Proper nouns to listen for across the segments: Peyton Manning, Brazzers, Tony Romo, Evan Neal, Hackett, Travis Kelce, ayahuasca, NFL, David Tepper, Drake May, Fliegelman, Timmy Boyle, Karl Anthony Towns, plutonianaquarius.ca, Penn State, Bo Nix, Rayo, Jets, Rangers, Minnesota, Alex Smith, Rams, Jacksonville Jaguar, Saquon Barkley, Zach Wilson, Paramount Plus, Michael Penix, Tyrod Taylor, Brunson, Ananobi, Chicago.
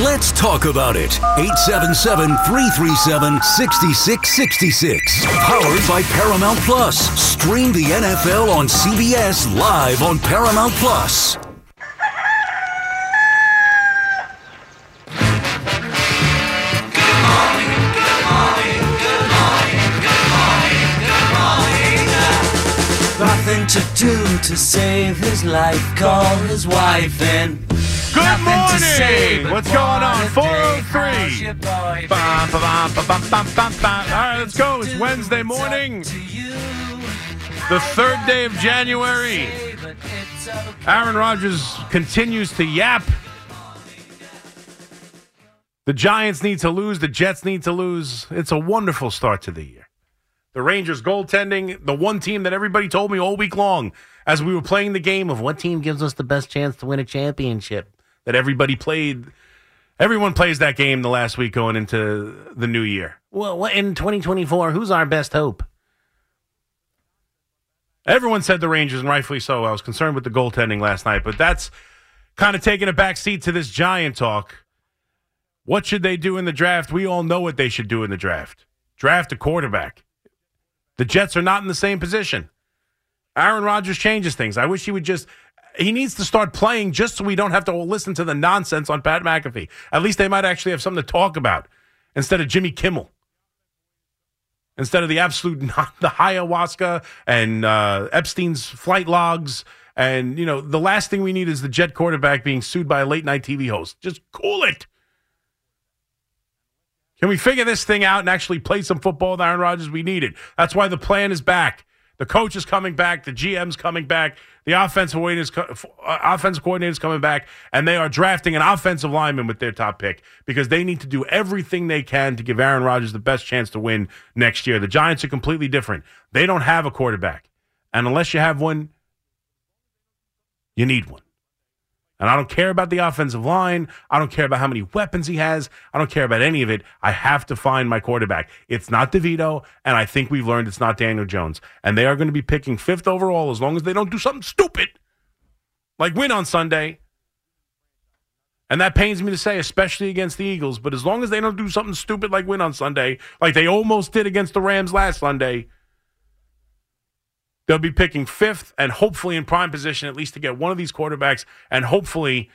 Let's talk about it. 877-337-6666. Powered by Paramount Plus. Stream the NFL on CBS live on Paramount Plus. Nothing to do to save his life. Call his wife and good morning. What's going on? 403. Alright, let's go. It's Wednesday morning. The third day of January. Aaron Rodgers continues to yap. The Giants need to lose. The Jets need to lose. It's a wonderful start to the year. The Rangers goaltending, the one team that everybody told me all week long as we were playing the game of what team gives us the best chance to win a championship, that everybody played. Everyone plays that game the last week going into the new year. Well, in 2024, who's our best hope? Everyone said the Rangers, and rightfully so. I was concerned with the goaltending last night, but that's kind of taking a back seat to this Giant talk. What should they do in the draft? We all know what they should do in the draft. Draft a quarterback. The Jets are not in the same position. Aaron Rodgers changes things. I wish he would just... He needs to start playing just so we don't have to listen to the nonsense on Pat McAfee. At least they might actually have something to talk about instead of Jimmy Kimmel. Instead of the absolute... The ayahuasca and Epstein's flight logs. And, you know, the last thing we need is the Jet quarterback being sued by a late-night TV host. Just cool it. Can we figure this thing out and actually play some football with Aaron Rodgers? We need it. That's why the plan is back. The coach is coming back. The GM's coming back. The offensive coordinator's coming back. And they are drafting an offensive lineman with their top pick because they need to do everything they can to give Aaron Rodgers the best chance to win next year. The Giants are completely different. They don't have a quarterback. And unless you have one, you need one. And I don't care about the offensive line. I don't care about how many weapons he has. I don't care about any of it. I have to find my quarterback. It's not DeVito, and I think we've learned it's not Daniel Jones. And they are going to be picking 5th overall as long as they don't do something stupid, like win on Sunday. And that pains me to say, especially against the Eagles, but as long as they don't do something stupid like win on Sunday, like they almost did against the Rams last Sunday, they'll be picking 5th and hopefully in prime position at least to get one of these quarterbacks. And hopefully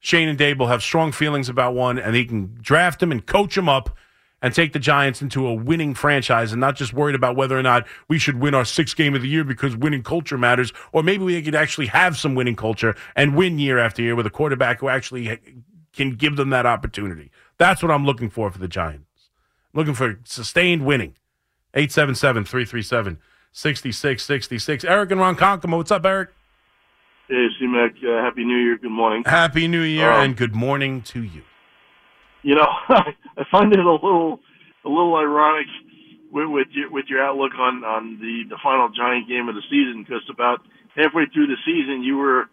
Shane and Dable have strong feelings about one and they can draft him and coach him up and take the Giants into a winning franchise and not just worried about whether or not we should win our 6th game of the year because winning culture matters. Or maybe we could actually have some winning culture and win year after year with a quarterback who actually can give them that opportunity. That's what I'm looking for the Giants. I'm looking for sustained winning. 877-337-6666. Eric and Ron Konkoma. What's up, Eric? Hey, C-Mac. Happy New Year. Good morning. Happy New Year and good morning to you. You know, I find it a little ironic with your outlook on the final Giant game of the season because about halfway through the season you were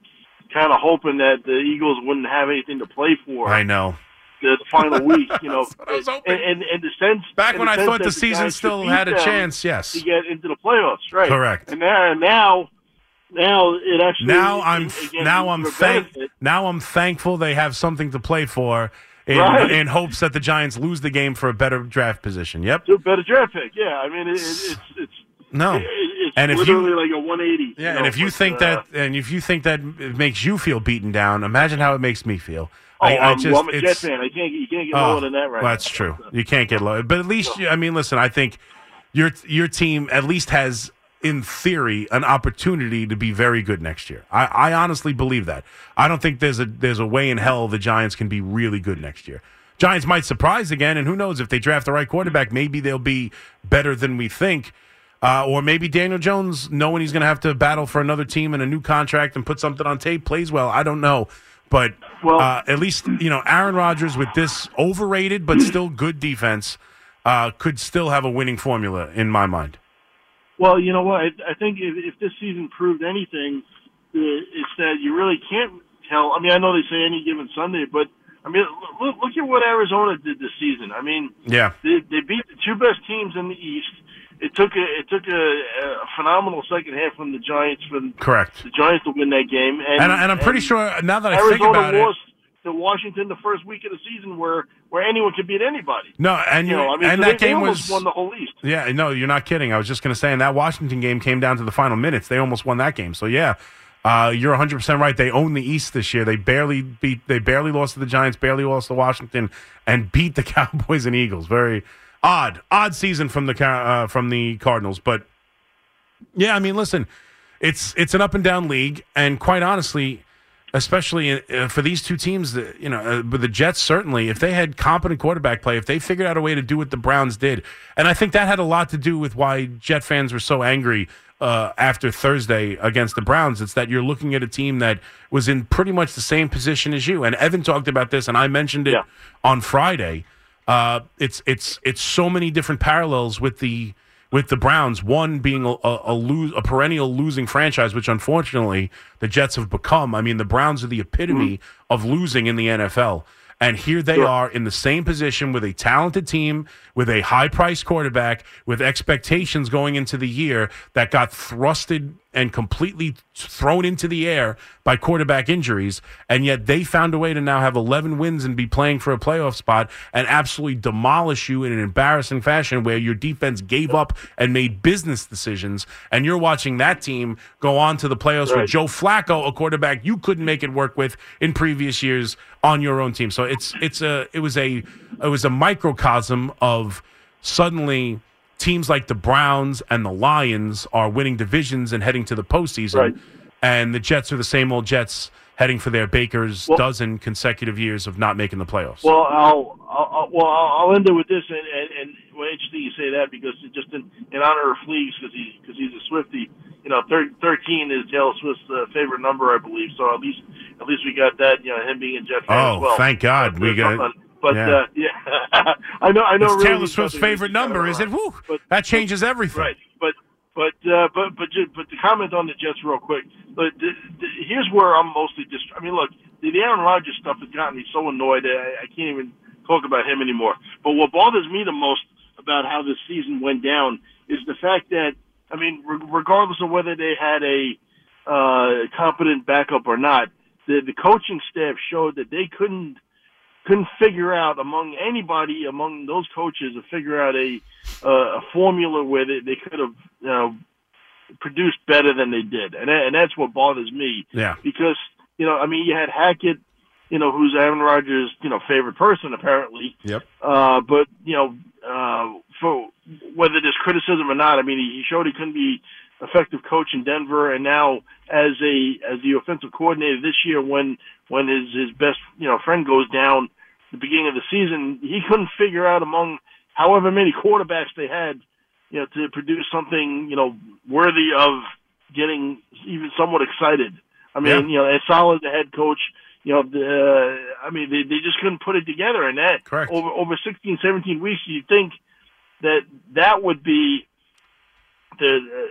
kind of hoping that the Eagles wouldn't have anything to play for. I know. The final week, you know, and the sense back when I thought the season still had a chance, yes, to get into the playoffs, right? Correct. And now it actually now I'm thankful they have something to play for in hopes that the Giants lose the game for a better draft position. Yep, to a better draft pick. Yeah, I mean it's no, it's and literally if you, like a 180. Yeah, you know, and if you think that it makes you feel beaten down, imagine how it makes me feel. I'm a Jets fan. You can't get lower than that right now. That's true. You can't get lower. But at least, listen, I think your team at least has, in theory, an opportunity to be very good next year. I honestly believe that. I don't think there's a way in hell the Giants can be really good next year. Giants might surprise again, and who knows, if they draft the right quarterback, maybe they'll be better than we think. Or maybe Daniel Jones, knowing he's going to have to battle for another team and a new contract and put something on tape, plays well. I don't know. But at least, you know, Aaron Rodgers with this overrated but still good defense could still have a winning formula in my mind. Well, you know what? I think if this season proved anything, it's that you really can't tell. I mean, I know they say any given Sunday, but, I mean, look at what Arizona did this season. I mean, yeah, they beat the two best teams in the East. It took a phenomenal second half from the Giants to win that game. And I'm pretty sure now that I think about it, to Washington the first week of the season where anyone could beat anybody. No, and you know, I mean, and so that game was won the whole East. Yeah, no, you're not kidding. I was just going to say, and that Washington game came down to the final minutes. They almost won that game. So yeah, you're 100% right. They own the East this year. They barely lost to the Giants, barely lost to Washington, and beat the Cowboys and Eagles. Very odd season from the Cardinals, but yeah, I mean, listen, it's an up and down league, and quite honestly, especially for these two teams, you know, but the Jets certainly, if they had competent quarterback play, if they figured out a way to do what the Browns did, and I think that had a lot to do with why Jet fans were so angry after Thursday against the Browns. It's that you're looking at a team that was in pretty much the same position as you, and Evan talked about this, and I mentioned it on Friday. It's so many different parallels with the Browns, one being a perennial losing franchise, which unfortunately the Jets have become. I mean, the Browns are the epitome of losing in the NFL. And here they are in the same position with a talented team, with a high-priced quarterback, with expectations going into the year that got thrusted and completely thrown into the air by quarterback injuries. And yet they found a way to now have 11 wins and be playing for a playoff spot and absolutely demolish you in an embarrassing fashion where your defense gave up and made business decisions. And you're watching that team go on to the playoffs with Joe Flacco, a quarterback you couldn't make it work with in previous years, on your own team. So it was a microcosm of suddenly teams like the Browns and the Lions are winning divisions and heading to the postseason, and the Jets are the same old Jets heading for their Baker's dozen consecutive years of not making the playoffs. Well, I'll end it with this, and well, interesting you say that, because it just in honor of Fleegs, because he's a Swiftie. You know, 13 is Taylor Swift's favorite number, I believe. So at least we got that. You know, him being a Jet fan as well. Oh, thank God we got. But I know. It's really Taylor Swift's favorite number, is it? Woo! But, that changes everything. Right, but to comment on the Jets real quick. But here's where I'm mostly distraught. I mean, look, the Aaron Rodgers stuff has gotten me so annoyed I can't even talk about him anymore. But what bothers me the most about how this season went down is the fact that, I mean, regardless of whether they had a competent backup or not, the coaching staff showed that they couldn't figure out among those coaches to figure out a formula where they could have, you know, produced better than they did, and that's what bothers me. Yeah, because, you know, I mean, you had Hackett, you know, who's Aaron Rodgers, you know, favorite person apparently. Yep. But you know, for whether there's criticism or not, I mean, he showed he couldn't be effective coach in Denver, and now as the offensive coordinator this year, when his best, you know, friend goes down at the beginning of the season, he couldn't figure out among however many quarterbacks they had, you know, to produce something, you know, worthy of getting even somewhat excited. I mean, you know, as solid the head coach, you know, they just couldn't put it together. And that over 16, 17 weeks, you'd think that would be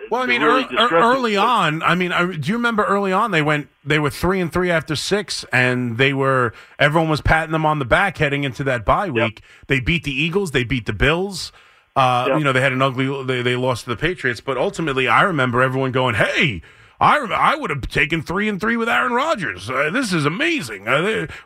well, I mean, really early on. I mean, do you remember early on they were 3-3 after 6, and everyone was patting them on the back heading into that bye week. Yep. They beat the Eagles, they beat the Bills. You know, they had an ugly. They lost to the Patriots, but ultimately, I remember everyone going, "Hey, I would have taken 3-3 with Aaron Rodgers. This is amazing.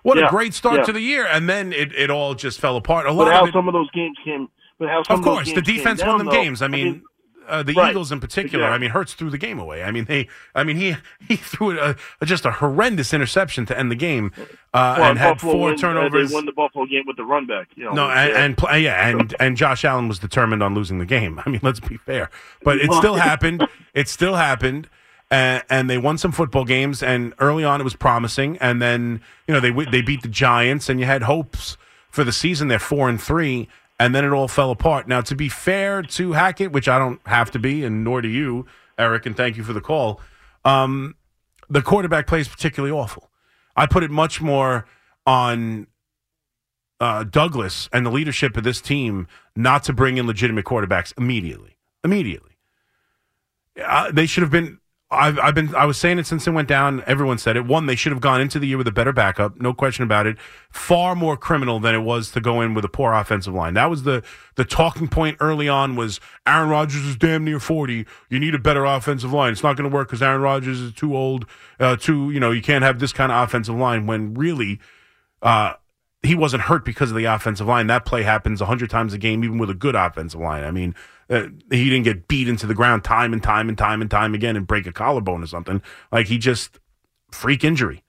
What a great start to the year!" And then it all just fell apart. Some of those games came. But how some of course, the defense won them games. I mean the Eagles in particular. Exactly. I mean, Hurts threw the game away. I mean, he threw just a horrendous interception to end the game, and had four turnovers. They won the Buffalo game with the run back. You know, and Josh Allen was determined on losing the game. I mean, let's be fair, but it still happened. It still happened. And they won some football games, and early on it was promising. And then, you know, they beat the Giants, and you had hopes for the season. They're 4-3. And then it all fell apart. Now, to be fair to Hackett, which I don't have to be, and nor do you, Eric, and thank you for the call, the quarterback play is particularly awful. I put it much more on Douglas and the leadership of this team not to bring in legitimate quarterbacks immediately. They should have been. I was saying it since it went down. Everyone said it. One, they should have gone into the year with a better backup. No question about it. Far more criminal than it was to go in with a poor offensive line. That was the talking point early on was Aaron Rodgers is damn near 40. You need a better offensive line. It's not going to work because Aaron Rodgers is too old. You can't have this kind of offensive line when really he wasn't hurt because of the offensive line. That play happens 100 times a game, even with a good offensive line. I mean, he didn't get beat into the ground time and time again and break a collarbone or something. Like, he just, freak injury.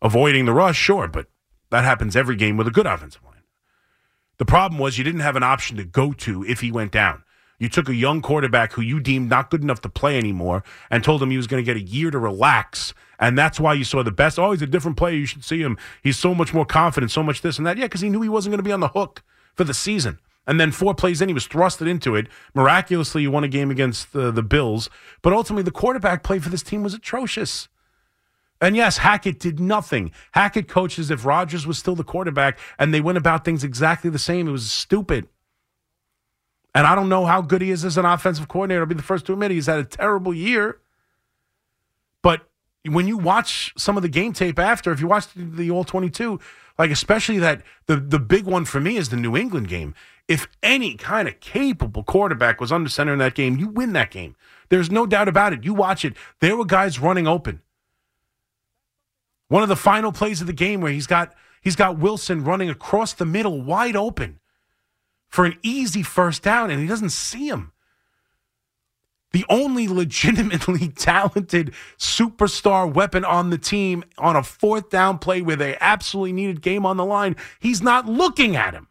Avoiding the rush, sure, but that happens every game with a good offensive line. The problem was you didn't have an option to go to if he went down. You took a young quarterback who you deemed not good enough to play anymore and told him he was going to get a year to relax, and that's why you saw the best. Oh, he's a different player. You should see him. He's so much more confident, so much this and that. Yeah, because he knew he wasn't going to be on the hook for the season. And then 4 plays in, he was thrusted into it. Miraculously, you won a game against the Bills. But ultimately, the quarterback play for this team was atrocious. And yes, Hackett did nothing. Hackett coached as if Rodgers was still the quarterback, and they went about things exactly the same. It was stupid. And I don't know how good he is as an offensive coordinator. I'll be the first to admit he's had a terrible year. But when you watch some of the game tape after, if you watch the All-22, like especially that, the big one for me is the New England game. If any kind of capable quarterback was under center in that game, you win that game. There's no doubt about it. You watch it. There were guys running open. One of the final plays of the game where he's got Wilson running across the middle wide open for an easy first down, and he doesn't see him. The only legitimately talented superstar weapon on the team on a 4th down play where they absolutely needed game on the line, he's not looking at him.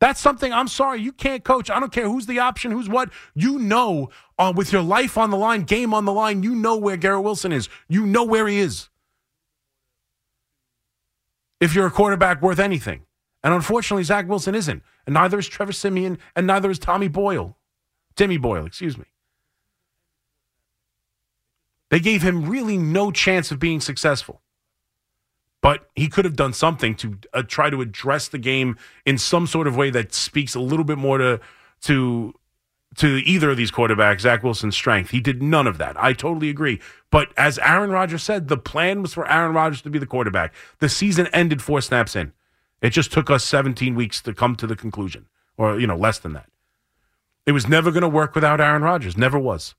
That's something, I'm sorry, you can't coach. I don't care who's the option, who's what. You know, with your life on the line, game on the line, you know where Garrett Wilson is. You know where he is. If you're a quarterback worth anything. And unfortunately, Zach Wilson isn't. And neither is Trevor Siemian, and neither is Timmy Boyle. They gave him really no chance of being successful. But he could have done something to try to address the game in some sort of way that speaks a little bit more to either of these quarterbacks, Zach Wilson's strength. He did none of that. I totally agree. But as Aaron Rodgers said, the plan was for Aaron Rodgers to be the quarterback. The season ended 4 snaps in. It just took us 17 weeks to come to the conclusion, or, you know, less than that. It was never going to work without Aaron Rodgers. Never was.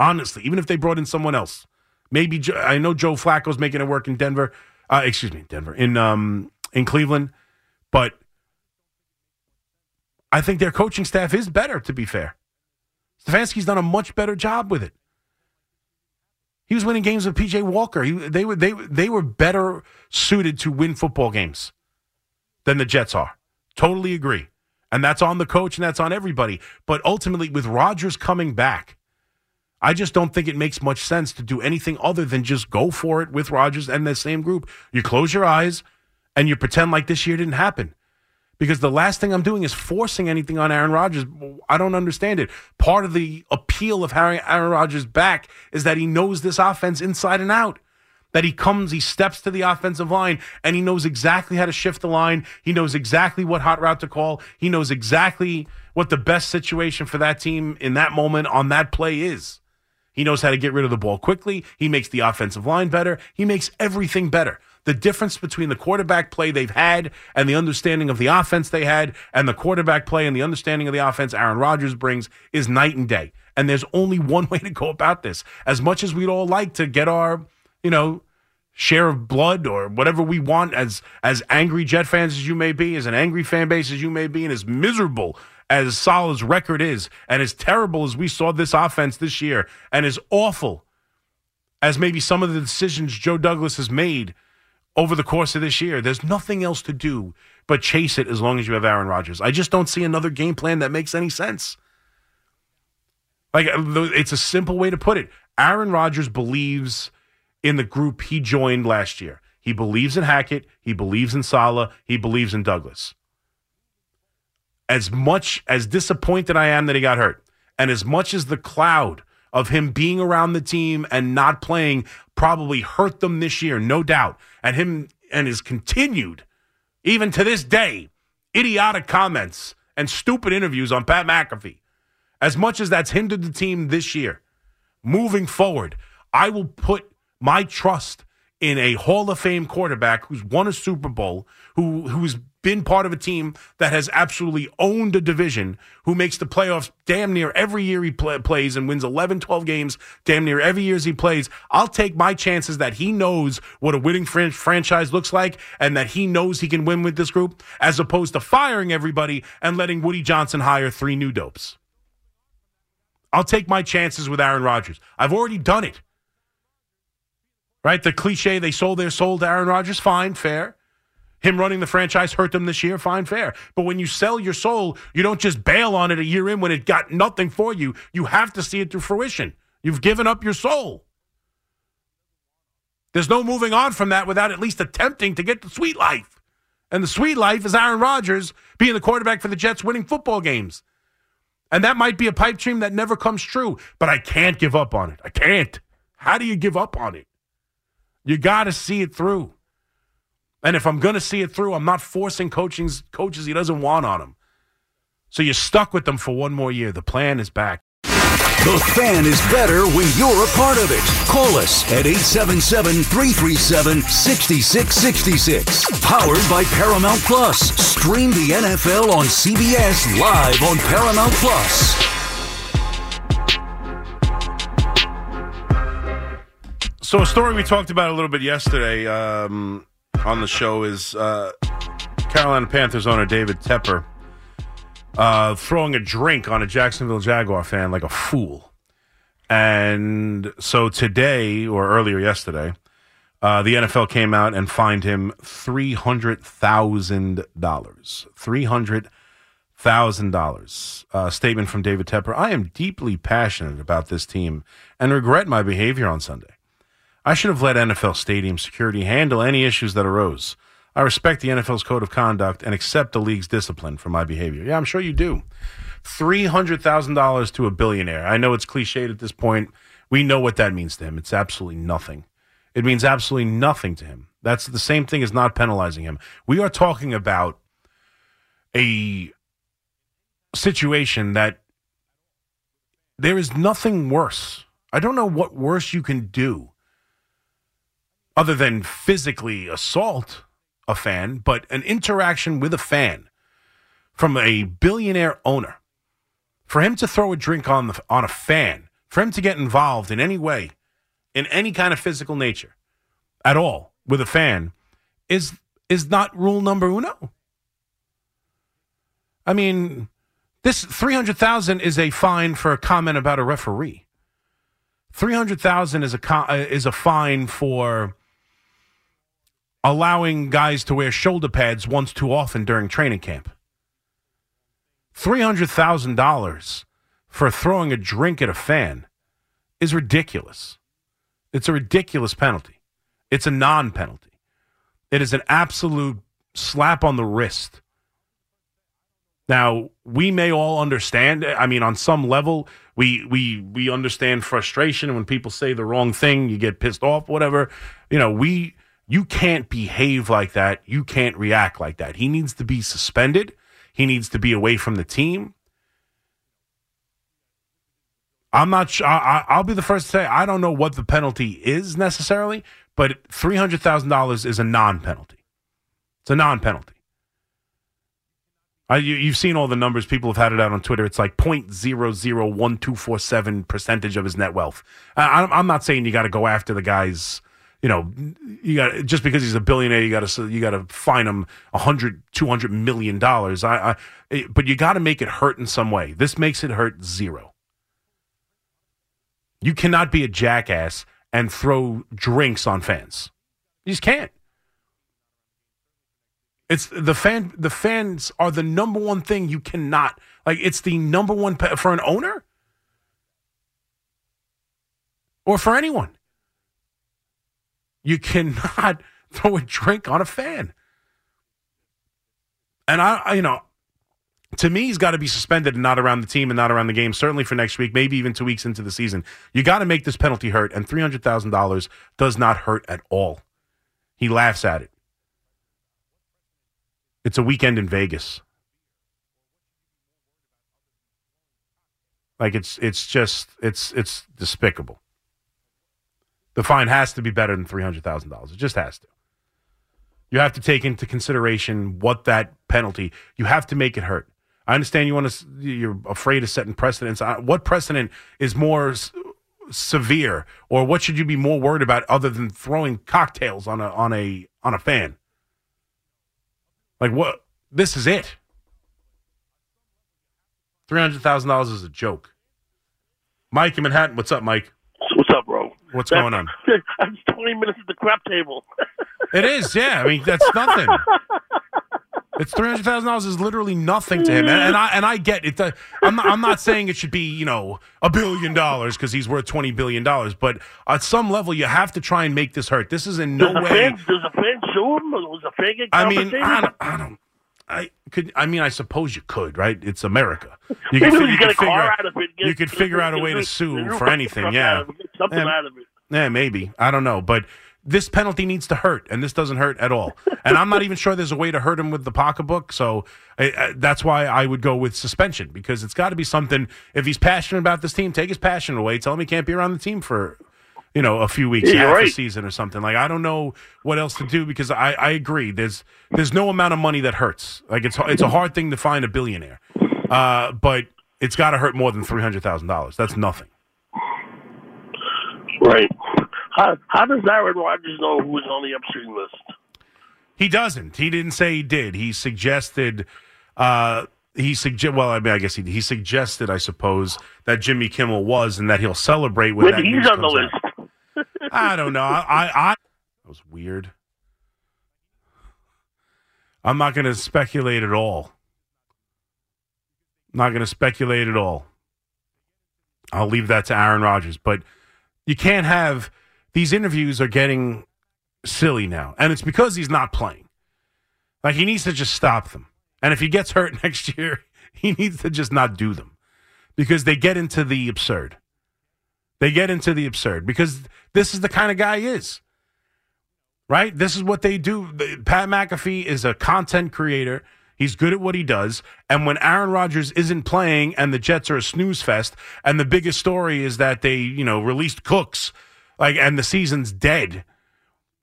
Honestly, even if they brought in someone else. Maybe, I know Joe Flacco's making it work in Denver. In Cleveland. But I think their coaching staff is better, to be fair. Stefanski's done a much better job with it. He was winning games with P.J. Walker. They were better suited to win football games than the Jets are. Totally agree. And that's on the coach and that's on everybody. But ultimately, with Rodgers coming back, I just don't think it makes much sense to do anything other than just go for it with Rodgers and the same group. You close your eyes and you pretend like this year didn't happen. Because the last thing I'm doing is forcing anything on Aaron Rodgers. I don't understand it. Part of the appeal of having Aaron Rodgers back is that he knows this offense inside and out. That he comes, he steps to the offensive line, and he knows exactly how to shift the line. He knows exactly what hot route to call. He knows exactly what the best situation for that team in that moment on that play is. He knows how to get rid of the ball quickly. He makes the offensive line better. He makes everything better. The difference between the quarterback play they've had and the understanding of the offense they had and the quarterback play and the understanding of the offense Aaron Rodgers brings is night and day. And there's only one way to go about this. As much as we'd all like to get our, you know, share of blood or whatever we want, as angry Jet fans as you may be, as an angry fan base as you may be, and as miserable as Salah's record is, and as terrible as we saw this offense this year, and as awful as maybe some of the decisions Joe Douglas has made over the course of this year, there's nothing else to do but chase it as long as you have Aaron Rodgers. I just don't see another game plan that makes any sense. Like, it's a simple way to put it. Aaron Rodgers believes in the group he joined last year. He believes in Hackett. He believes in Saleh. He believes in Douglas. As much as disappointed I am that he got hurt, and as much as the cloud of him being around the team and not playing probably hurt them this year, no doubt. And him and his continued, even to this day, idiotic comments and stupid interviews on Pat McAfee. As much as that's hindered the team this year, moving forward, I will put my trust in a Hall of Fame quarterback who's won a Super Bowl, who's been part of a team that has absolutely owned a division, who makes the playoffs damn near every year he plays and wins 11, 12 games damn near every year he plays. I'll take my chances that he knows what a winning franchise looks like and that he knows he can win with this group, as opposed to firing everybody and letting Woody Johnson hire three new dopes. I'll take my chances with Aaron Rodgers. I've already done it. Right? The cliche, they sold their soul to Aaron Rodgers, fine, fair. Him running the franchise hurt them this year, fine, fair. But when you sell your soul, you don't just bail on it a year in when it got nothing for you. You have to see it to fruition. You've given up your soul. There's no moving on from that without at least attempting to get the sweet life. And the sweet life is Aaron Rodgers being the quarterback for the Jets, winning football games. And that might be a pipe dream that never comes true, but I can't give up on it. I can't. How do you give up on it? You got to see it through. And if I'm going to see it through, I'm not forcing coaches he doesn't want on him. So you're stuck with them for one more year. The plan is back. The fan is better when you're a part of it. Call us at 877-337-6666. Powered by Paramount Plus. Stream the NFL on CBS live on Paramount Plus. So a story we talked about a little bit yesterday on the show is Carolina Panthers owner David Tepper throwing a drink on a Jacksonville Jaguar fan like a fool. And so today, or earlier yesterday, the NFL came out and fined him $300,000. $300,000. Statement from David Tepper: I am deeply passionate about this team and regret my behavior on Sunday. I should have let NFL stadium security handle any issues that arose. I respect the NFL's code of conduct and accept the league's discipline for my behavior. Yeah, I'm sure you do. $300,000 to a billionaire. I know it's cliched at this point. We know what that means to him. It's absolutely nothing. It means absolutely nothing to him. That's the same thing as not penalizing him. We are talking about a situation that there is nothing worse. I don't know what worse you can do other than physically assault a fan, but an interaction with a fan from a billionaire owner, for him to throw a drink on a fan, for him to get involved in any way, in any kind of physical nature at all with a fan, is not rule number uno. I mean, this $300,000 is a fine for a comment about a referee. $300,000 is a fine for allowing guys to wear shoulder pads once too often during training camp. $300,000 for throwing a drink at a fan is ridiculous. It's a ridiculous penalty. It's a non-penalty. It is an absolute slap on the wrist. Now, we may all understand, I mean, on some level, we understand frustration. When people say the wrong thing, you get pissed off, whatever. You know, you can't behave like that. You can't react like that. He needs to be suspended. He needs to be away from the team. I'm not sure. I'll be the first to say I don't know what the penalty is necessarily, but $300,000 is a non-penalty. It's a non-penalty. You've seen all the numbers. People have had it out on Twitter. It's like 0.001247% of his net wealth. I'm not saying you got to go after the guy's, you know, you got, just because he's a billionaire, you got to fine him $100-200 million. But you got to make it hurt in some way. This makes it hurt zero. You cannot be a jackass and throw drinks on fans. You just can't. It's the fans are the number one thing you cannot, like, it's the number one for an owner or for anyone. You cannot throw a drink on a fan. And, to me, he's got to be suspended and not around the team and not around the game, certainly for next week, maybe even 2 weeks into the season. You got to make this penalty hurt, and $300,000 does not hurt at all. He laughs at it. It's a weekend in Vegas. Like, it's just, it's despicable. The fine has to be better than $300,000. It just has to. You have to take into consideration what that penalty. You have to make it hurt. I understand you're afraid of setting precedents. What precedent is more severe, or what should you be more worried about other than throwing cocktails on a fan? Like, what? This is it. $300,000 is a joke. Mike in Manhattan, what's up, Mike? What's up, bro? What's going on? I'm 20 minutes at the crap table. It is, yeah. I mean, that's nothing. It's $300,000 is literally nothing to him, and I get it. I'm not saying it should be $1 billion because he's worth $20 billion, but at some level you have to try and make this hurt. This is in no way. Does a fan sue him? Was a fan get compensated? I mean, I suppose you could, right? It's America. You could figure out a way to sue for anything. Yeah, something out of it. Yeah, maybe. I don't know, but this penalty needs to hurt, and this doesn't hurt at all. And I'm not even sure there's a way to hurt him with the pocketbook. So that's why I would go with suspension, because it's got to be something. If he's passionate about this team, take his passion away. Tell him he can't be around the team for a few weeks, half a season or something. Like, I don't know what else to do, because I agree. There's no amount of money that hurts. Like, it's a hard thing to find a billionaire, but it's got to hurt more than $300,000. That's nothing. Right. How does Aaron Rodgers know who's on the upstream list? He doesn't. He didn't say he did. He suggested. He suggested, I suppose, that Jimmy Kimmel was, and that he'll celebrate when that news comes out. List. I don't know. I that was weird. I'm not going to speculate at all. I'll leave that to Aaron Rodgers. But you can't have these interviews are getting silly now, and it's because he's not playing. Like, he needs to just stop them. And if he gets hurt next year, he needs to just not do them, because they get into the absurd. Because this is the kind of guy he is, right? This is what they do. Pat McAfee is a content creator. He's good at what he does. And when Aaron Rodgers isn't playing and the Jets are a snooze fest, and the biggest story is that they, released Cooks, and the season's dead,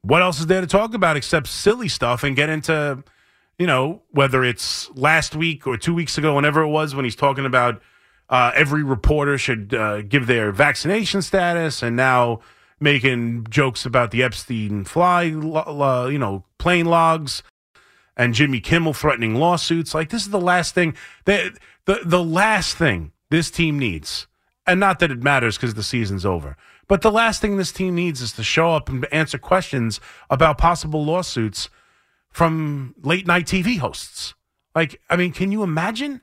what else is there to talk about except silly stuff and get into, whether it's last week or 2 weeks ago, whenever it was, when he's talking about every reporter should give their vaccination status, and now making jokes about the Epstein plane logs, and Jimmy Kimmel threatening lawsuits. Like, this is the last thing the last thing this team needs. And not that it matters, because the season's over. But the last thing this team needs is to show up and answer questions about possible lawsuits from late-night TV hosts. Like, I mean, can you imagine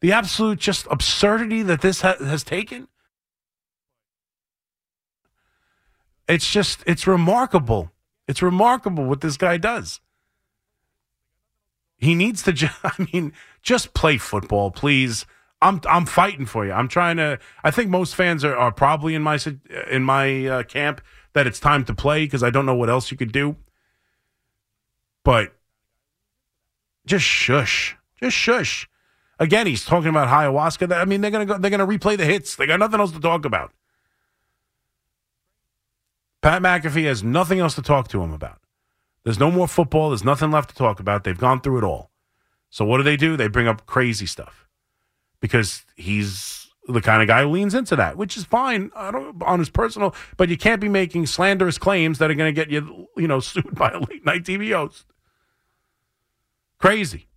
the absolute just absurdity that this has taken? It's just, it's remarkable. It's remarkable what this guy does. He needs to just play football, please. I'm fighting for you. I'm trying to. I think most fans are probably in my camp that it's time to play, because I don't know what else you could do. But just shush, Again, he's talking about ayahuasca. They're gonna replay the hits. They got nothing else to talk about. Pat McAfee has nothing else to talk to him about. There's no more football. There's nothing left to talk about. They've gone through it all. So what do? They bring up crazy stuff, because he's the kind of guy who leans into that, which is fine on his personal, but you can't be making slanderous claims that are going to get you, sued by a late-night TV host. Crazy.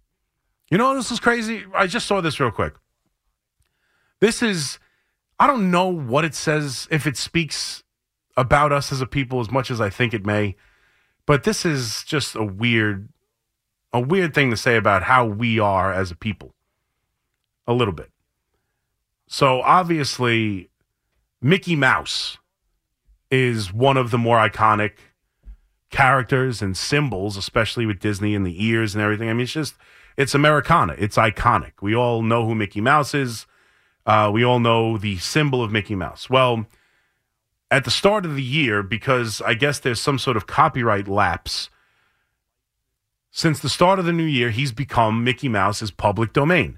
You know what else is crazy? I just saw this real quick. This is, I don't know what it says, if it speaks about us as a people as much as I think it may, but this is just a weird thing to say about how we are as a people. A little bit. So obviously, Mickey Mouse is one of the more iconic characters and symbols, especially with Disney and the ears and everything. I mean, it's Americana. It's iconic. We all know who Mickey Mouse is. We all know the symbol of Mickey Mouse. Well, at the start of the year, because I guess there's some sort of copyright lapse, since the start of the new year, he's become Mickey Mouse's public domain.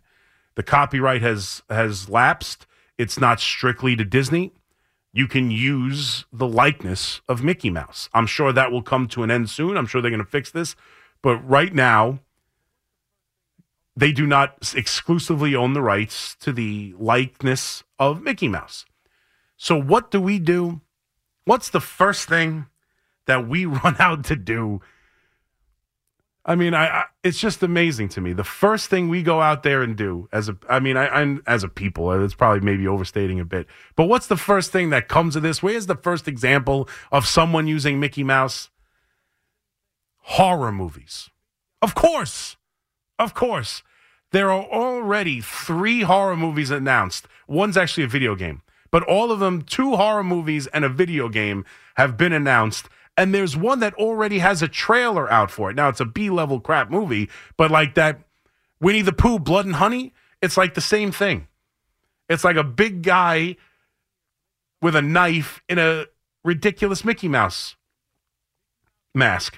The copyright has lapsed. It's not strictly to Disney. you can use the likeness of Mickey Mouse. I'm sure that will come to an end soon. I'm sure they're going to fix this. But right now, they do not exclusively own the rights to the likeness of Mickey Mouse. So what do we do? What's the first thing that we run out to do? I mean, I it's just amazing to me. The first thing we go out there and do as a, I'm as a people, it's probably maybe overstating a bit, but what's the first thing that comes of this? Where's the first example of someone using Mickey Mouse? Horror movies. Of course. Of course. There are already 3 horror movies announced. One's actually a video game, but all of them, 2 horror movies and a video game have been announced. And there's one that already has a trailer out for it. Now, it's a B-level crap movie, but like that Winnie the Pooh, Blood and Honey, it's like the same thing. It's like a big guy with a knife in a ridiculous Mickey Mouse mask.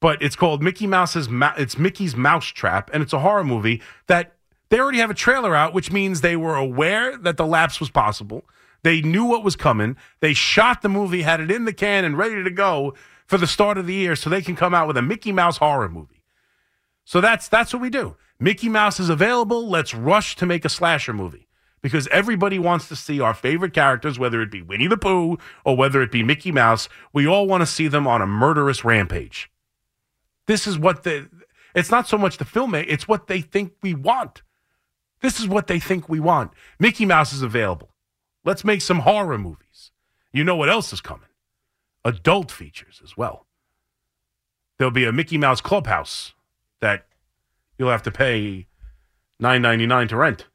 But it's called Mickey Mouse's it's Mickey's Mouse Trap, and it's a horror movie that they already have a trailer out, which means they were aware that the lapse was possible. They knew what was coming. They shot the movie, had it in the can and ready to go for the start of the year so they can come out with a Mickey Mouse horror movie. So that's what we do. Mickey Mouse is available. Let's rush to make a slasher movie because everybody wants to see our favorite characters, whether it be Winnie the Pooh or whether it be Mickey Mouse. We all want to see them on a murderous rampage. This is what it's not so much the filmmaker, it's what they think we want. This is what they think we want. Mickey Mouse is available. Let's make some horror movies. You know what else is coming? Adult features as well. There'll be a Mickey Mouse Clubhouse that you'll have to pay $9.99 to rent.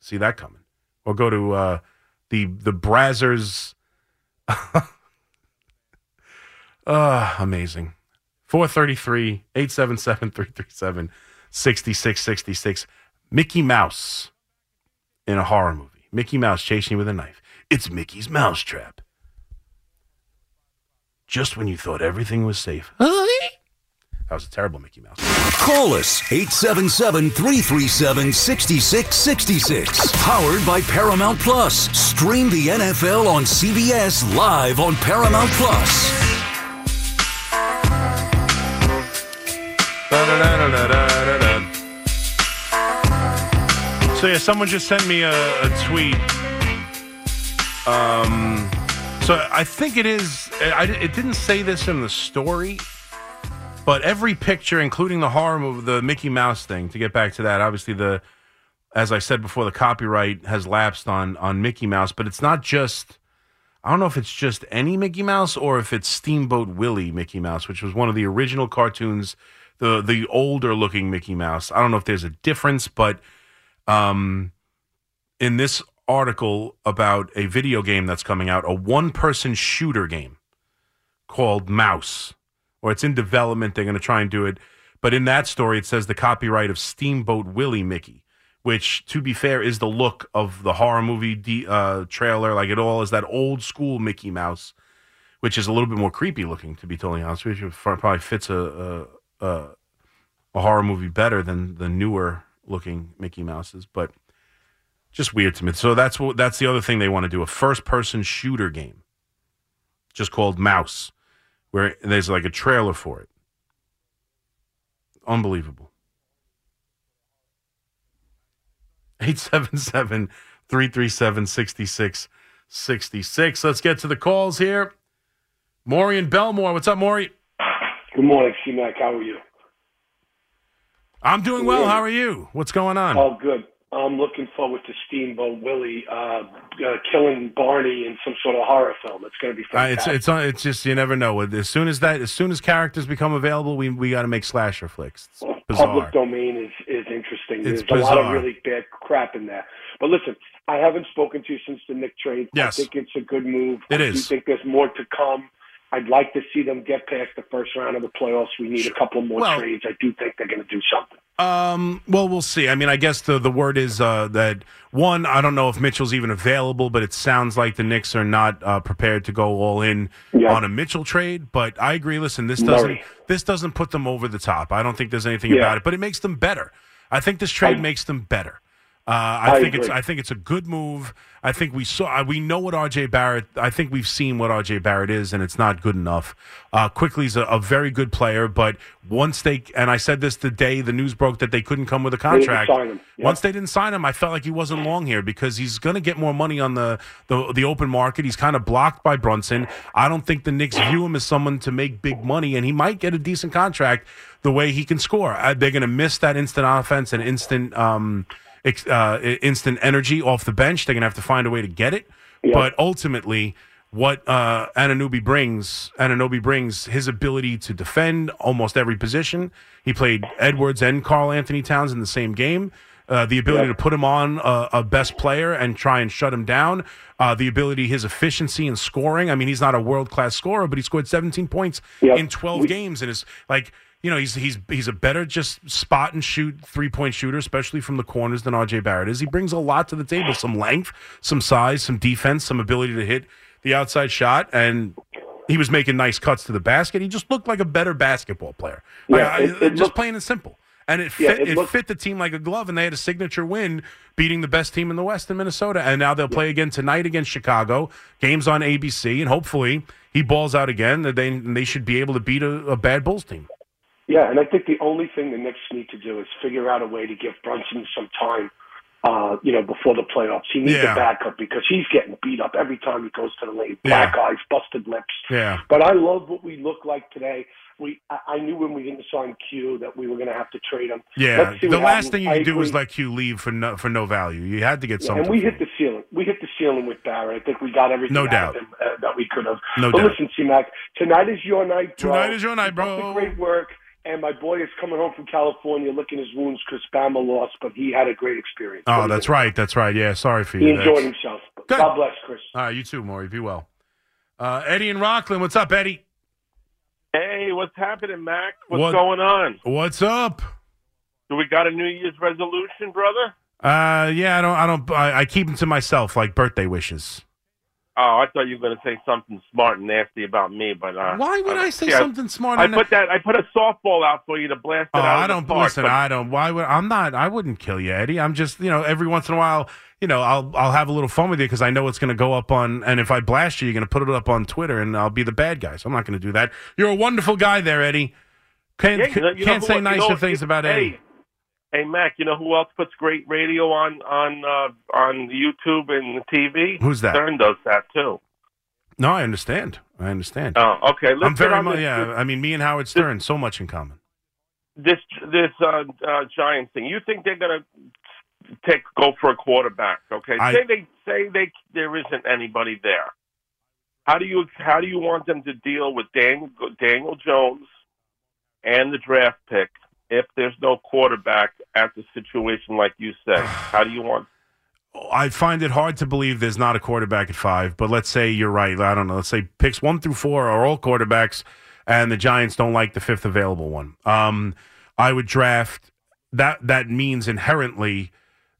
See that coming. Or go to the Brazzers. Amazing. 433-877-337-6666. Mickey Mouse in a horror movie. Mickey Mouse chasing you with a knife. It's Mickey's Mouse Trap. Just when you thought everything was safe. That was a terrible Mickey Mouse. Call us 877-337-6666. Powered by Paramount Plus. Stream the NFL on CBS live on Paramount Plus. So, yeah, someone just sent me a tweet. So I think it is, it didn't say this in the story, but every picture, including the horror of the Mickey Mouse thing, to get back to that, obviously, as I said before, the copyright has lapsed on Mickey Mouse, but it's not just, I don't know if it's just any Mickey Mouse or if it's Steamboat Willie Mickey Mouse, which was one of the original cartoons, the older-looking Mickey Mouse. I don't know if there's a difference, but... in this article about a video game that's coming out, a one-person shooter game called Mouse, or it's in development. They're going to try and do it. But in that story, it says the copyright of Steamboat Willie Mickey, which, to be fair, is the look of the horror movie trailer. Like, it all is that old-school Mickey Mouse, which is a little bit more creepy-looking, to be totally honest with you. It probably fits a horror movie better than the newer looking Mickey Mouses, but just weird to me. So that's the other thing they want to do, a first-person shooter game just called Mouse, where there's like a trailer for it. Unbelievable. 877-337-6666. Let's get to the calls here. Maury in Belmore. What's up, Maury? Good morning, C-Mac. How are you? I'm doing well. How are you? What's going on? Oh, good. I'm looking forward to Steamboat Willie killing Barney in some sort of horror film. It's going to be fantastic. It's just, you never know. As soon as characters become available, we got to make slasher flicks. Well, public domain is interesting. There's a lot of really bad crap in there. But listen, I haven't spoken to you since the Nick trade. Yes. I think it's a good move. I think there's more to come. I'd like to see them get past the first round of the playoffs. We need a couple more trades. I do think they're going to do something. Well, we'll see. I mean, I guess the word is that, one, I don't know if Mitchell's even available, but it sounds like the Knicks are not prepared to go all in on a Mitchell trade. But I agree. Listen, this doesn't put them over the top. I don't think there's anything about it, but it makes them better. I think this trade makes them better. I think it's a good move. I think we know what R.J. Barrett. I think we've seen what R.J. Barrett is, and it's not good enough. Quickly's a very good player, but once they and I said this the day the news broke that they couldn't come with a contract. Once they didn't sign him, I felt like he wasn't long here because he's going to get more money on the open market. He's kind of blocked by Brunson. I don't think the Knicks view him as someone to make big money, and he might get a decent contract the way he can score. They're going to miss that instant offense and instant. Instant energy off the bench. They're going to have to find a way to get it. Yep. But ultimately, what Ananobi brings his ability to defend almost every position. He played Edwards and Karl Anthony Towns in the same game. The ability to put him on a best player and try and shut him down. The ability, his efficiency in scoring. I mean, he's not a world-class scorer, but he scored 17 points in 12 games. And it's like... You know, he's a better just spot and shoot 3-point shooter, especially from the corners, than R.J. Barrett is. He brings a lot to the table: some length, some size, some defense, some ability to hit the outside shot, and he was making nice cuts to the basket. He just looked like a better basketball player, just plain and simple. And it fit the team like a glove, and they had a signature win, beating the best team in the West in Minnesota. And now they'll play again tonight against Chicago. Games on ABC, and hopefully he balls out again. They should be able to beat a bad Bulls team. Yeah, and I think the only thing the Knicks need to do is figure out a way to give Brunson some time, before the playoffs. He needs a backup because he's getting beat up every time he goes to the lane. Black eyes, busted lips. Yeah. But I love what we look like today. I knew when we didn't sign Q that we were going to have to trade him. Yeah, the last thing you can do is let Q leave for no value. You had to get something. And we hit the ceiling. We hit the ceiling with Barrett. I think we got everything out of him that we could have. But listen, C-Mac, tonight is your night, bro. Tonight is your night, bro. Great work. And my boy is coming home from California licking his wounds because Bama lost, but he had a great experience. Oh, that's right. Yeah, sorry for you. He enjoyed himself. Good. God bless, Chris. All right, you too, Maury. Be well. Eddie in Rockland. What's up, Eddie? Hey, what's happening, Mac? What's going on? What's up? Do we got a New Year's resolution, brother? I keep them to myself, like birthday wishes. Oh, I thought you were going to say something smart and nasty about me, but why would I say something smart? I put a softball out for you to blast it out. I wouldn't kill you, Eddie. I'm just, every once in a while, I'll have a little fun with you because I know it's going to go up on. And if I blast you, you're going to put it up on Twitter, and I'll be the bad guy. So I'm not going to do that. You're a wonderful guy, there, Eddie. Can't say nicer things about Eddie. Hey, Mac, you know who else puts great radio on YouTube and the TV? Who's that? Stern does that, too. No, I understand. Oh, okay. I'm very much, me and Howard Stern, so much in common. This Giants thing, you think they're going to go for a quarterback, okay? There isn't anybody there. How do you want them to deal with Daniel Jones and the draft pick? If there's no quarterback at the situation, like you said, how do you want? I find it hard to believe there's not a quarterback at 5, but let's say you're right. I don't know. Let's say picks 1 through 4 are all quarterbacks, and the Giants don't like the 5th available one. I would draft that. That means inherently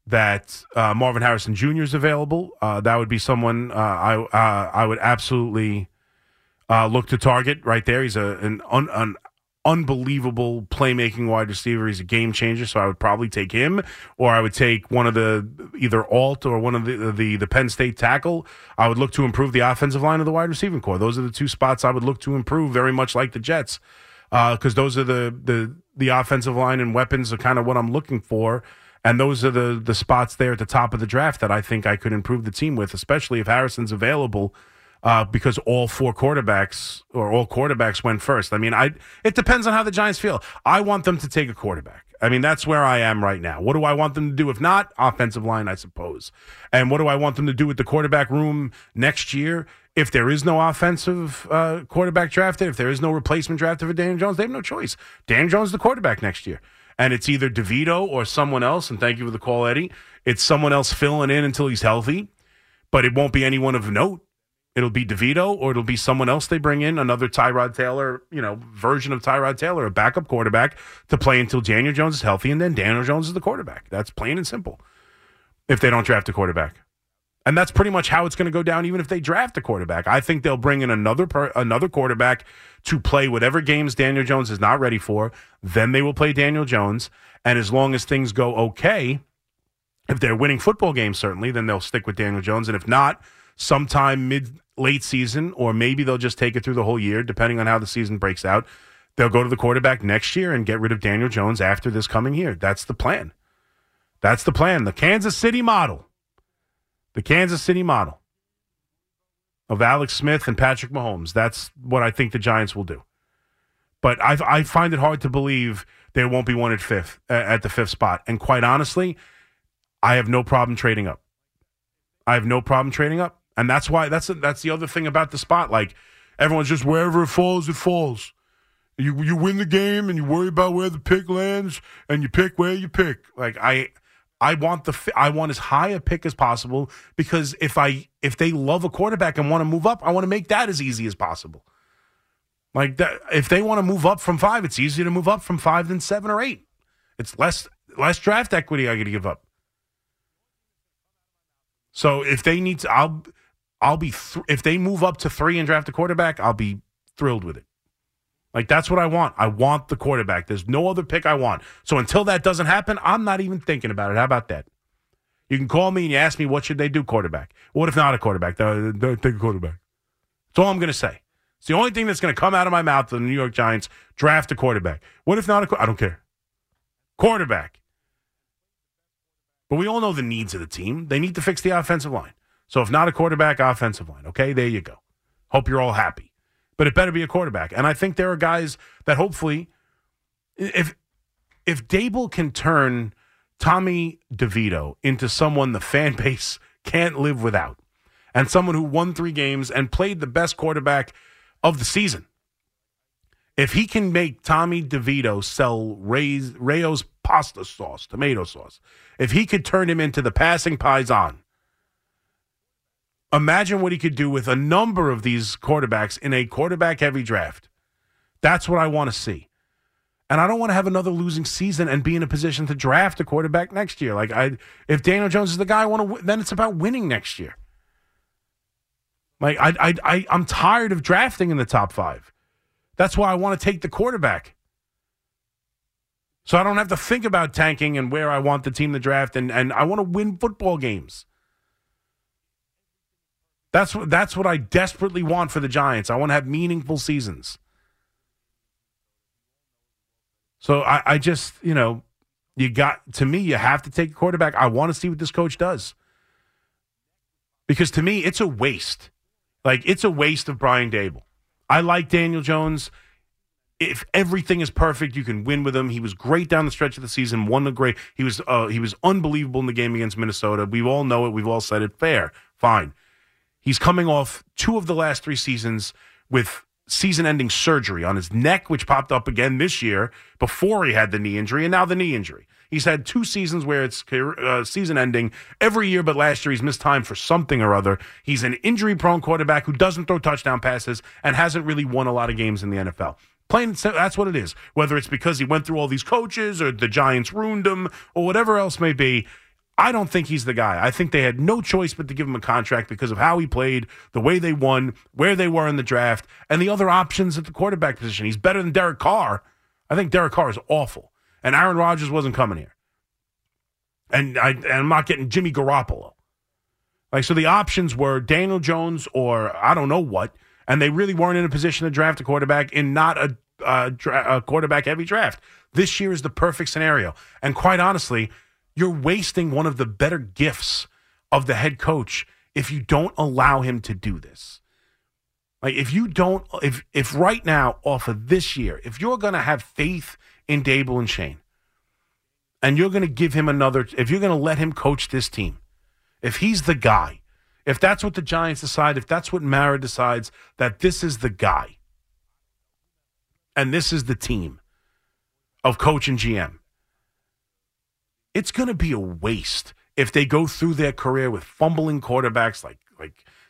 that Marvin Harrison Jr. is available. That would be someone I would absolutely look to target right there. He's an unbelievable playmaking wide receiver. He's a game changer, so I would probably take him, or I would take one of the either Alt or one of the Penn State tackle. I would look to improve the offensive line of the wide receiving corps. Those are the two spots I would look to improve, very much like the Jets, because those are the offensive line and weapons are kind of what I'm looking for, and those are the spots there at the top of the draft that I think I could improve the team with, especially if Harrison's available. Because all quarterbacks went first. I mean, it depends on how the Giants feel. I want them to take a quarterback. I mean, that's where I am right now. What do I want them to do? If not, offensive line, I suppose. And what do I want them to do with the quarterback room next year? If there is no offensive quarterback drafted, if there is no replacement drafted for Daniel Jones, they have no choice. Daniel Jones is the quarterback next year. And it's either DeVito or someone else, and thank you for the call, Eddie. It's someone else filling in until he's healthy, but it won't be anyone of note. It'll be DeVito, or it'll be someone else they bring in, another Tyrod Taylor, version of Tyrod Taylor, a backup quarterback to play until Daniel Jones is healthy, and then Daniel Jones is the quarterback. That's plain and simple if they don't draft a quarterback. And that's pretty much how it's going to go down even if they draft a quarterback. I think they'll bring in another quarterback to play whatever games Daniel Jones is not ready for. Then they will play Daniel Jones, and as long as things go okay – If they're winning football games, certainly, then they'll stick with Daniel Jones. And if not, sometime mid-late season, or maybe they'll just take it through the whole year, depending on how the season breaks out, they'll go to the quarterback next year and get rid of Daniel Jones after this coming year. That's the plan. That's the plan. The Kansas City model. The Kansas City model of Alex Smith and Patrick Mahomes. That's what I think the Giants will do. But I find it hard to believe there won't be one at the fifth spot. And quite honestly, I have no problem trading up. I have no problem trading up. And that's why that's the other thing about the spot. Like, everyone's just wherever it falls, it falls. You win the game and you worry about where the pick lands and you pick where you pick. Like, I want as high a pick as possible, because if they love a quarterback and want to move up, I want to make that as easy as possible. Like that, if they want to move up from 5, it's easier to move up from 5 than 7 or 8. It's less draft equity I got to give up. So if they need to, if they move up to 3 and draft a quarterback, I'll be thrilled with it. Like, that's what I want. I want the quarterback. There's no other pick I want. So until that doesn't happen, I'm not even thinking about it. How about that? You can call me and you ask me, what should they do, quarterback? What if not a quarterback? Don't take a quarterback. That's all I'm going to say. It's the only thing that's going to come out of my mouth to the New York Giants: draft a quarterback. What if not a quarterback? I don't care. Quarterback. But we all know the needs of the team. They need to fix the offensive line. So if not a quarterback, offensive line. Okay, there you go. Hope you're all happy. But it better be a quarterback. And I think there are guys that hopefully, if Dable can turn Tommy DeVito into someone the fan base can't live without, and someone who won 3 games and played the best quarterback of the season, if he can make Tommy DeVito sell Rayo's pasta sauce, tomato sauce, if he could turn him into the passing Paisan, imagine what he could do with a number of these quarterbacks in a quarterback-heavy draft. That's what I want to see. And I don't want to have another losing season and be in a position to draft a quarterback next year. Like, if Daniel Jones is the guy I want to win, then it's about winning next year. Like, I'm tired of drafting in the top 5. That's why I want to take the quarterback. So I don't have to think about tanking and where I want the team to draft, and I want to win football games. That's what I desperately want for the Giants. I want to have meaningful seasons. So I just, you have to take a quarterback. I want to see what this coach does. Because to me, it's a waste. Like, it's a waste of Brian Dable. I like Daniel Jones. If everything is perfect, you can win with him. He was great down the stretch of the season. He was unbelievable in the game against Minnesota. We all know it. We've all said it. Fair. Fine. He's coming off 2 of the last 3 seasons with season-ending surgery on his neck, which popped up again this year before he had the knee injury, and now the knee injury. He's had 2 seasons where it's season-ending every year, but last year he's missed time for something or other. He's an injury-prone quarterback who doesn't throw touchdown passes and hasn't really won a lot of games in the NFL. Plain, that's what it is. Whether it's because he went through all these coaches or the Giants ruined him or whatever else may be, I don't think he's the guy. I think they had no choice but to give him a contract because of how he played, the way they won, where they were in the draft, and the other options at the quarterback position. He's better than Derek Carr. I think Derek Carr is awful. And Aaron Rodgers wasn't coming here. And I'm not getting Jimmy Garoppolo. Like, so the options were Daniel Jones or I don't know what, and they really weren't in a position to draft a quarterback in not a quarterback-heavy draft. This year is the perfect scenario. And quite honestly, you're wasting one of the better gifts of the head coach if you don't allow him to do this. Like, if right now, off of this year, if you're going to have faith in Dable and Shane, and you're going to give him if you're going to let him coach this team, if he's the guy, if that's what the Giants decide, if that's what Mara decides, that this is the guy, and this is the team of coach and GM, it's going to be a waste if they go through their career with fumbling quarterbacks like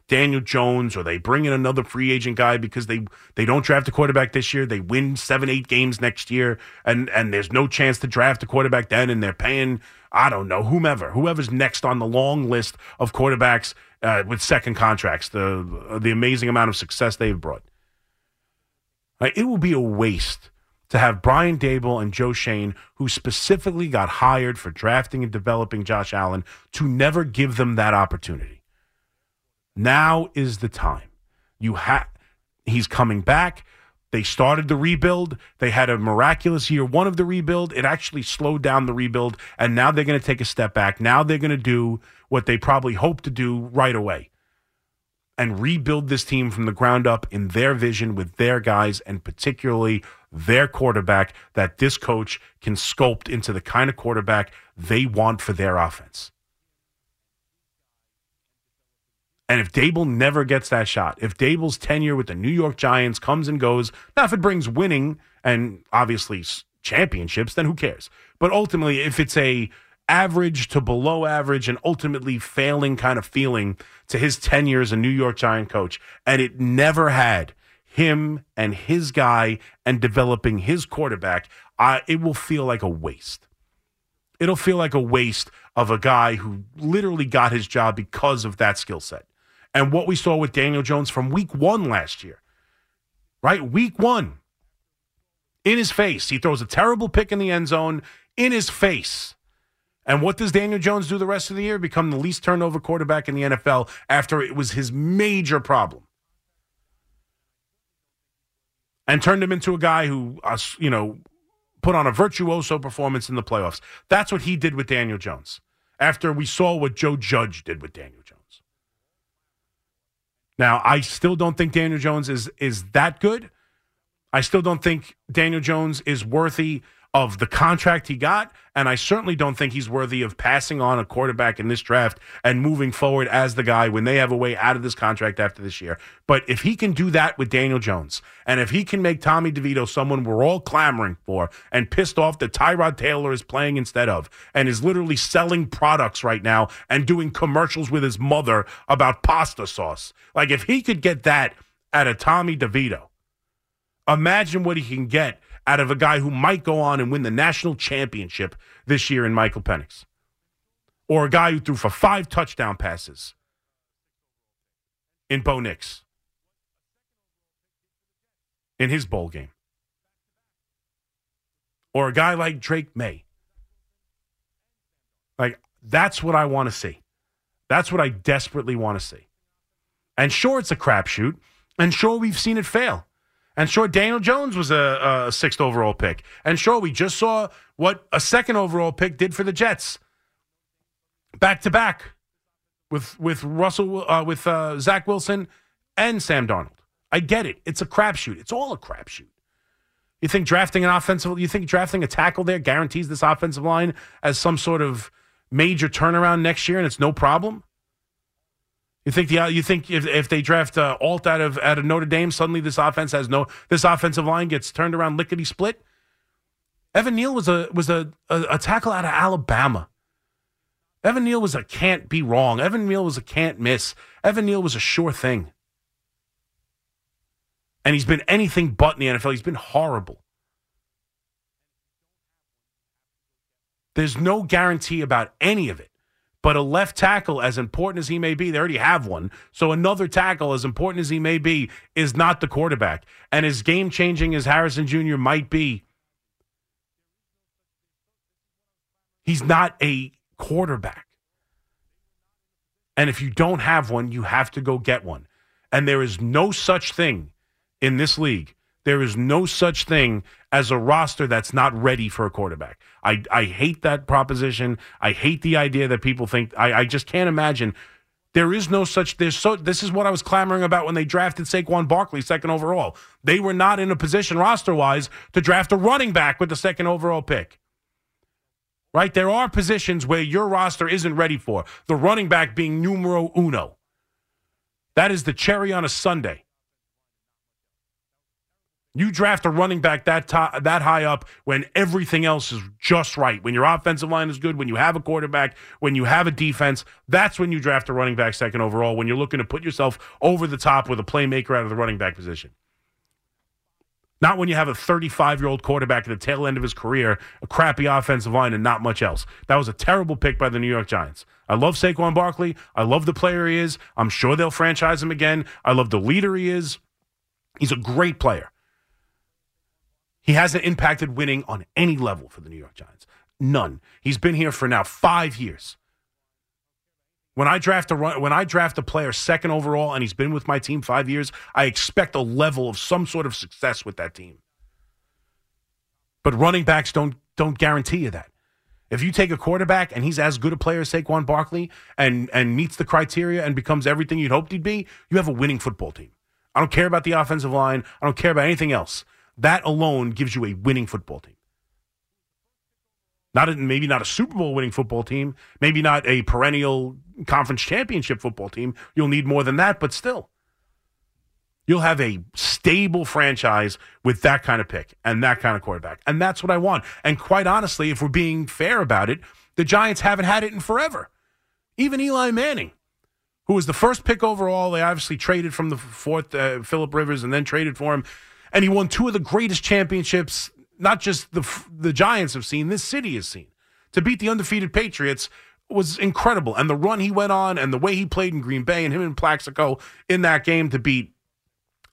Daniel Jones, or they bring in another free agent guy because they don't draft a quarterback this year. They win 7-8 games next year, and there's no chance to draft a quarterback then, and they're paying, I don't know, whoever's next on the long list of quarterbacks with second contracts, the amazing amount of success they've brought. It will be a waste to have Brian Dable and Joe Shane, who specifically got hired for drafting and developing Josh Allen, to never give them that opportunity. Now is the time. He's coming back. They started the rebuild. They had a miraculous year one of the rebuild. It actually slowed down the rebuild, and now they're going to take a step back. Now they're going to do what they probably hope to do right away and rebuild this team from the ground up in their vision with their guys and particularly their quarterback that this coach can sculpt into the kind of quarterback they want for their offense. And if Dable never gets that shot, if Dable's tenure with the New York Giants comes and goes, now if it brings winning and obviously championships, then who cares? But ultimately, if it's a average to below average and ultimately failing kind of feeling to his tenure as a New York Giant coach, and it never had him and his guy and developing his quarterback, it will feel like a waste. It'll feel like a waste of a guy who literally got his job because of that skill set. And what we saw with Daniel Jones from week one last year, right? Week one, in his face. He throws a terrible pick in the end zone, in his face. And what does Daniel Jones do the rest of the year? Become the least turnover quarterback in the NFL after it was his major problem. And turned him into a guy who, put on a virtuoso performance in the playoffs. That's what he did with Daniel Jones after we saw what Joe Judge did with Daniel Jones. Now, I still don't think Daniel Jones is that good. I still don't think Daniel Jones is worthy of the contract he got, and I certainly don't think he's worthy of passing on a quarterback in this draft and moving forward as the guy when they have a way out of this contract after this year. But if he can do that with Daniel Jones, and if he can make Tommy DeVito someone we're all clamoring for and pissed off that Tyrod Taylor is playing instead of and is literally selling products right now and doing commercials with his mother about pasta sauce, like if he could get that out of Tommy DeVito, imagine what he can get out of a guy who might go on and win the national championship this year in Michael Penix. Or a guy who threw for 5 touchdown passes in Bo Nix in his bowl game. Or a guy like Drake May. Like, that's what I want to see. That's what I desperately want to see. And sure, it's a crapshoot. And sure, we've seen it fail. And sure, Daniel Jones was a 6th overall pick. And sure, we just saw what a 2nd overall pick did for the Jets. Back-to-back with Zach Wilson and Sam Darnold. I get it. It's a crapshoot. It's all a crapshoot. You think drafting a tackle there guarantees this offensive line as some sort of major turnaround next year and it's no problem? You think if they draft Alt out of Notre Dame, suddenly this offensive line gets turned around lickety split? Evan Neal was a tackle out of Alabama. Evan Neal was a can't be wrong. Evan Neal was a can't miss. Evan Neal was a sure thing. And he's been anything but in the NFL. He's been horrible. There's no guarantee about any of it. But a left tackle, as important as he may be, they already have one. So another tackle, as important as he may be, is not the quarterback. And as game-changing as Harrison Jr. might be, he's not a quarterback. And if you don't have one, you have to go get one. And there is no such thing in this league. There is no such thing as a roster that's not ready for a quarterback. I hate that proposition. I hate the idea that people think. I just can't imagine. There is no such. This is what I was clamoring about when they drafted Saquon Barkley 2nd overall. They were not in a position roster-wise to draft a running back with the 2nd overall pick. Right? There are positions where your roster isn't ready for. The running back being numero uno. That is the cherry on a sundae. You draft a running back that high up when everything else is just right, when your offensive line is good, when you have a quarterback, when you have a defense. That's when you draft a running back 2nd overall, when you're looking to put yourself over the top with a playmaker out of the running back position. Not when you have a 35-year-old quarterback at the tail end of his career, a crappy offensive line, and not much else. That was a terrible pick by the New York Giants. I love Saquon Barkley. I love the player he is. I'm sure they'll franchise him again. I love the leader he is. He's a great player. He hasn't impacted winning on any level for the New York Giants. None. He's been here for now 5 years. When I draft a player second overall and he's been with my team 5 years, I expect a level of some sort of success with that team. But running backs don't guarantee you that. If you take a quarterback and he's as good a player as Saquon Barkley and meets the criteria and becomes everything you'd hoped he'd be, you have a winning football team. I don't care about the offensive line. I don't care about anything else. That alone gives you a winning football team. Maybe not a Super Bowl winning football team. Maybe not a perennial conference championship football team. You'll need more than that, but still. You'll have a stable franchise with that kind of pick and that kind of quarterback. And that's what I want. And quite honestly, if we're being fair about it, the Giants haven't had it in forever. Even Eli Manning, who was the first pick overall. They obviously traded from the fourth, Phillip Rivers, and then traded for him. And he won two of the greatest championships, not just the Giants have seen, this city has seen. To beat the undefeated Patriots was incredible. And the run he went on and the way he played in Green Bay and him and Plaxico in that game to beat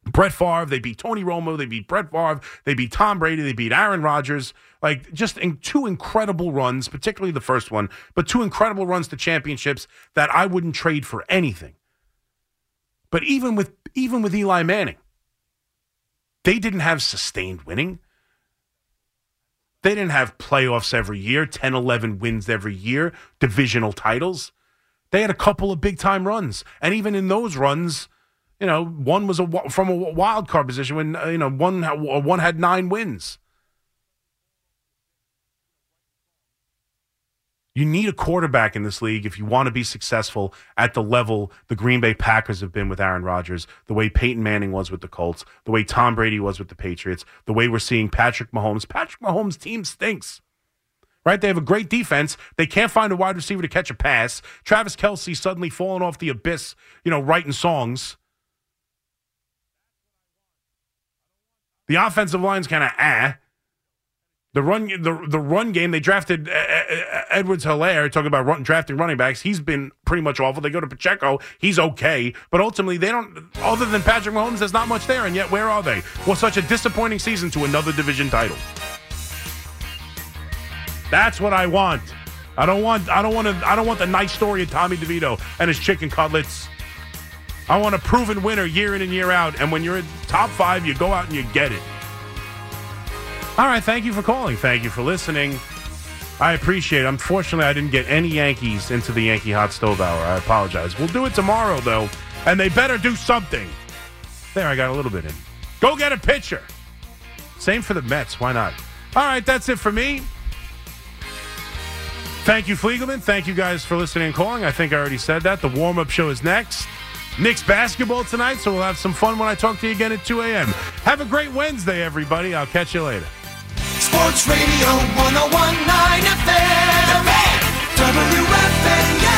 Brett Favre, they beat Tony Romo, they beat Brett Favre, they beat Tom Brady, they beat Aaron Rodgers. Like, just in two incredible runs, particularly the first one, but two incredible runs to championships that I wouldn't trade for anything. But even with Eli Manning, they didn't have sustained winning. They didn't have playoffs every year, 10, 11 wins every year, divisional titles. They had a couple of big-time runs, and even in those runs, you know, one was from a wild card position when, you know, one had 9 wins. You need a quarterback in this league if you want to be successful at the level the Green Bay Packers have been with Aaron Rodgers, the way Peyton Manning was with the Colts, the way Tom Brady was with the Patriots, the way we're seeing Patrick Mahomes. Patrick Mahomes' team stinks. Right? They have a great defense. They can't find a wide receiver to catch a pass. Travis Kelce suddenly falling off the abyss, you know, writing songs. The offensive line's kind of ah. The run game, they drafted Edwards-Helaire, talking about drafting running backs. He's been pretty much awful. They go to Pacheco. He's okay. But ultimately, they don't, other than Patrick Mahomes, there's not much there. And yet, where are they? Well, such a disappointing season to another division title. That's what I want. I don't want the nice story of Tommy DeVito and his chicken cutlets. I want a proven winner year in and year out. And when you're in top 5, you go out and you get it. All right, thank you for calling. Thank you for listening. I appreciate it. Unfortunately, I didn't get any Yankees into the Yankee Hot Stove Hour. I apologize. We'll do it tomorrow, though, and they better do something. There, I got a little bit in. Go get a pitcher. Same for the Mets. Why not? All right, that's it for me. Thank you, Fliegelman. Thank you guys for listening and calling. I think I already said that. The warm-up show is next. Knicks basketball tonight, so we'll have some fun when I talk to you again at 2 a.m. Have a great Wednesday, everybody. I'll catch you later. Sports Radio 101.9 FM. WFAN.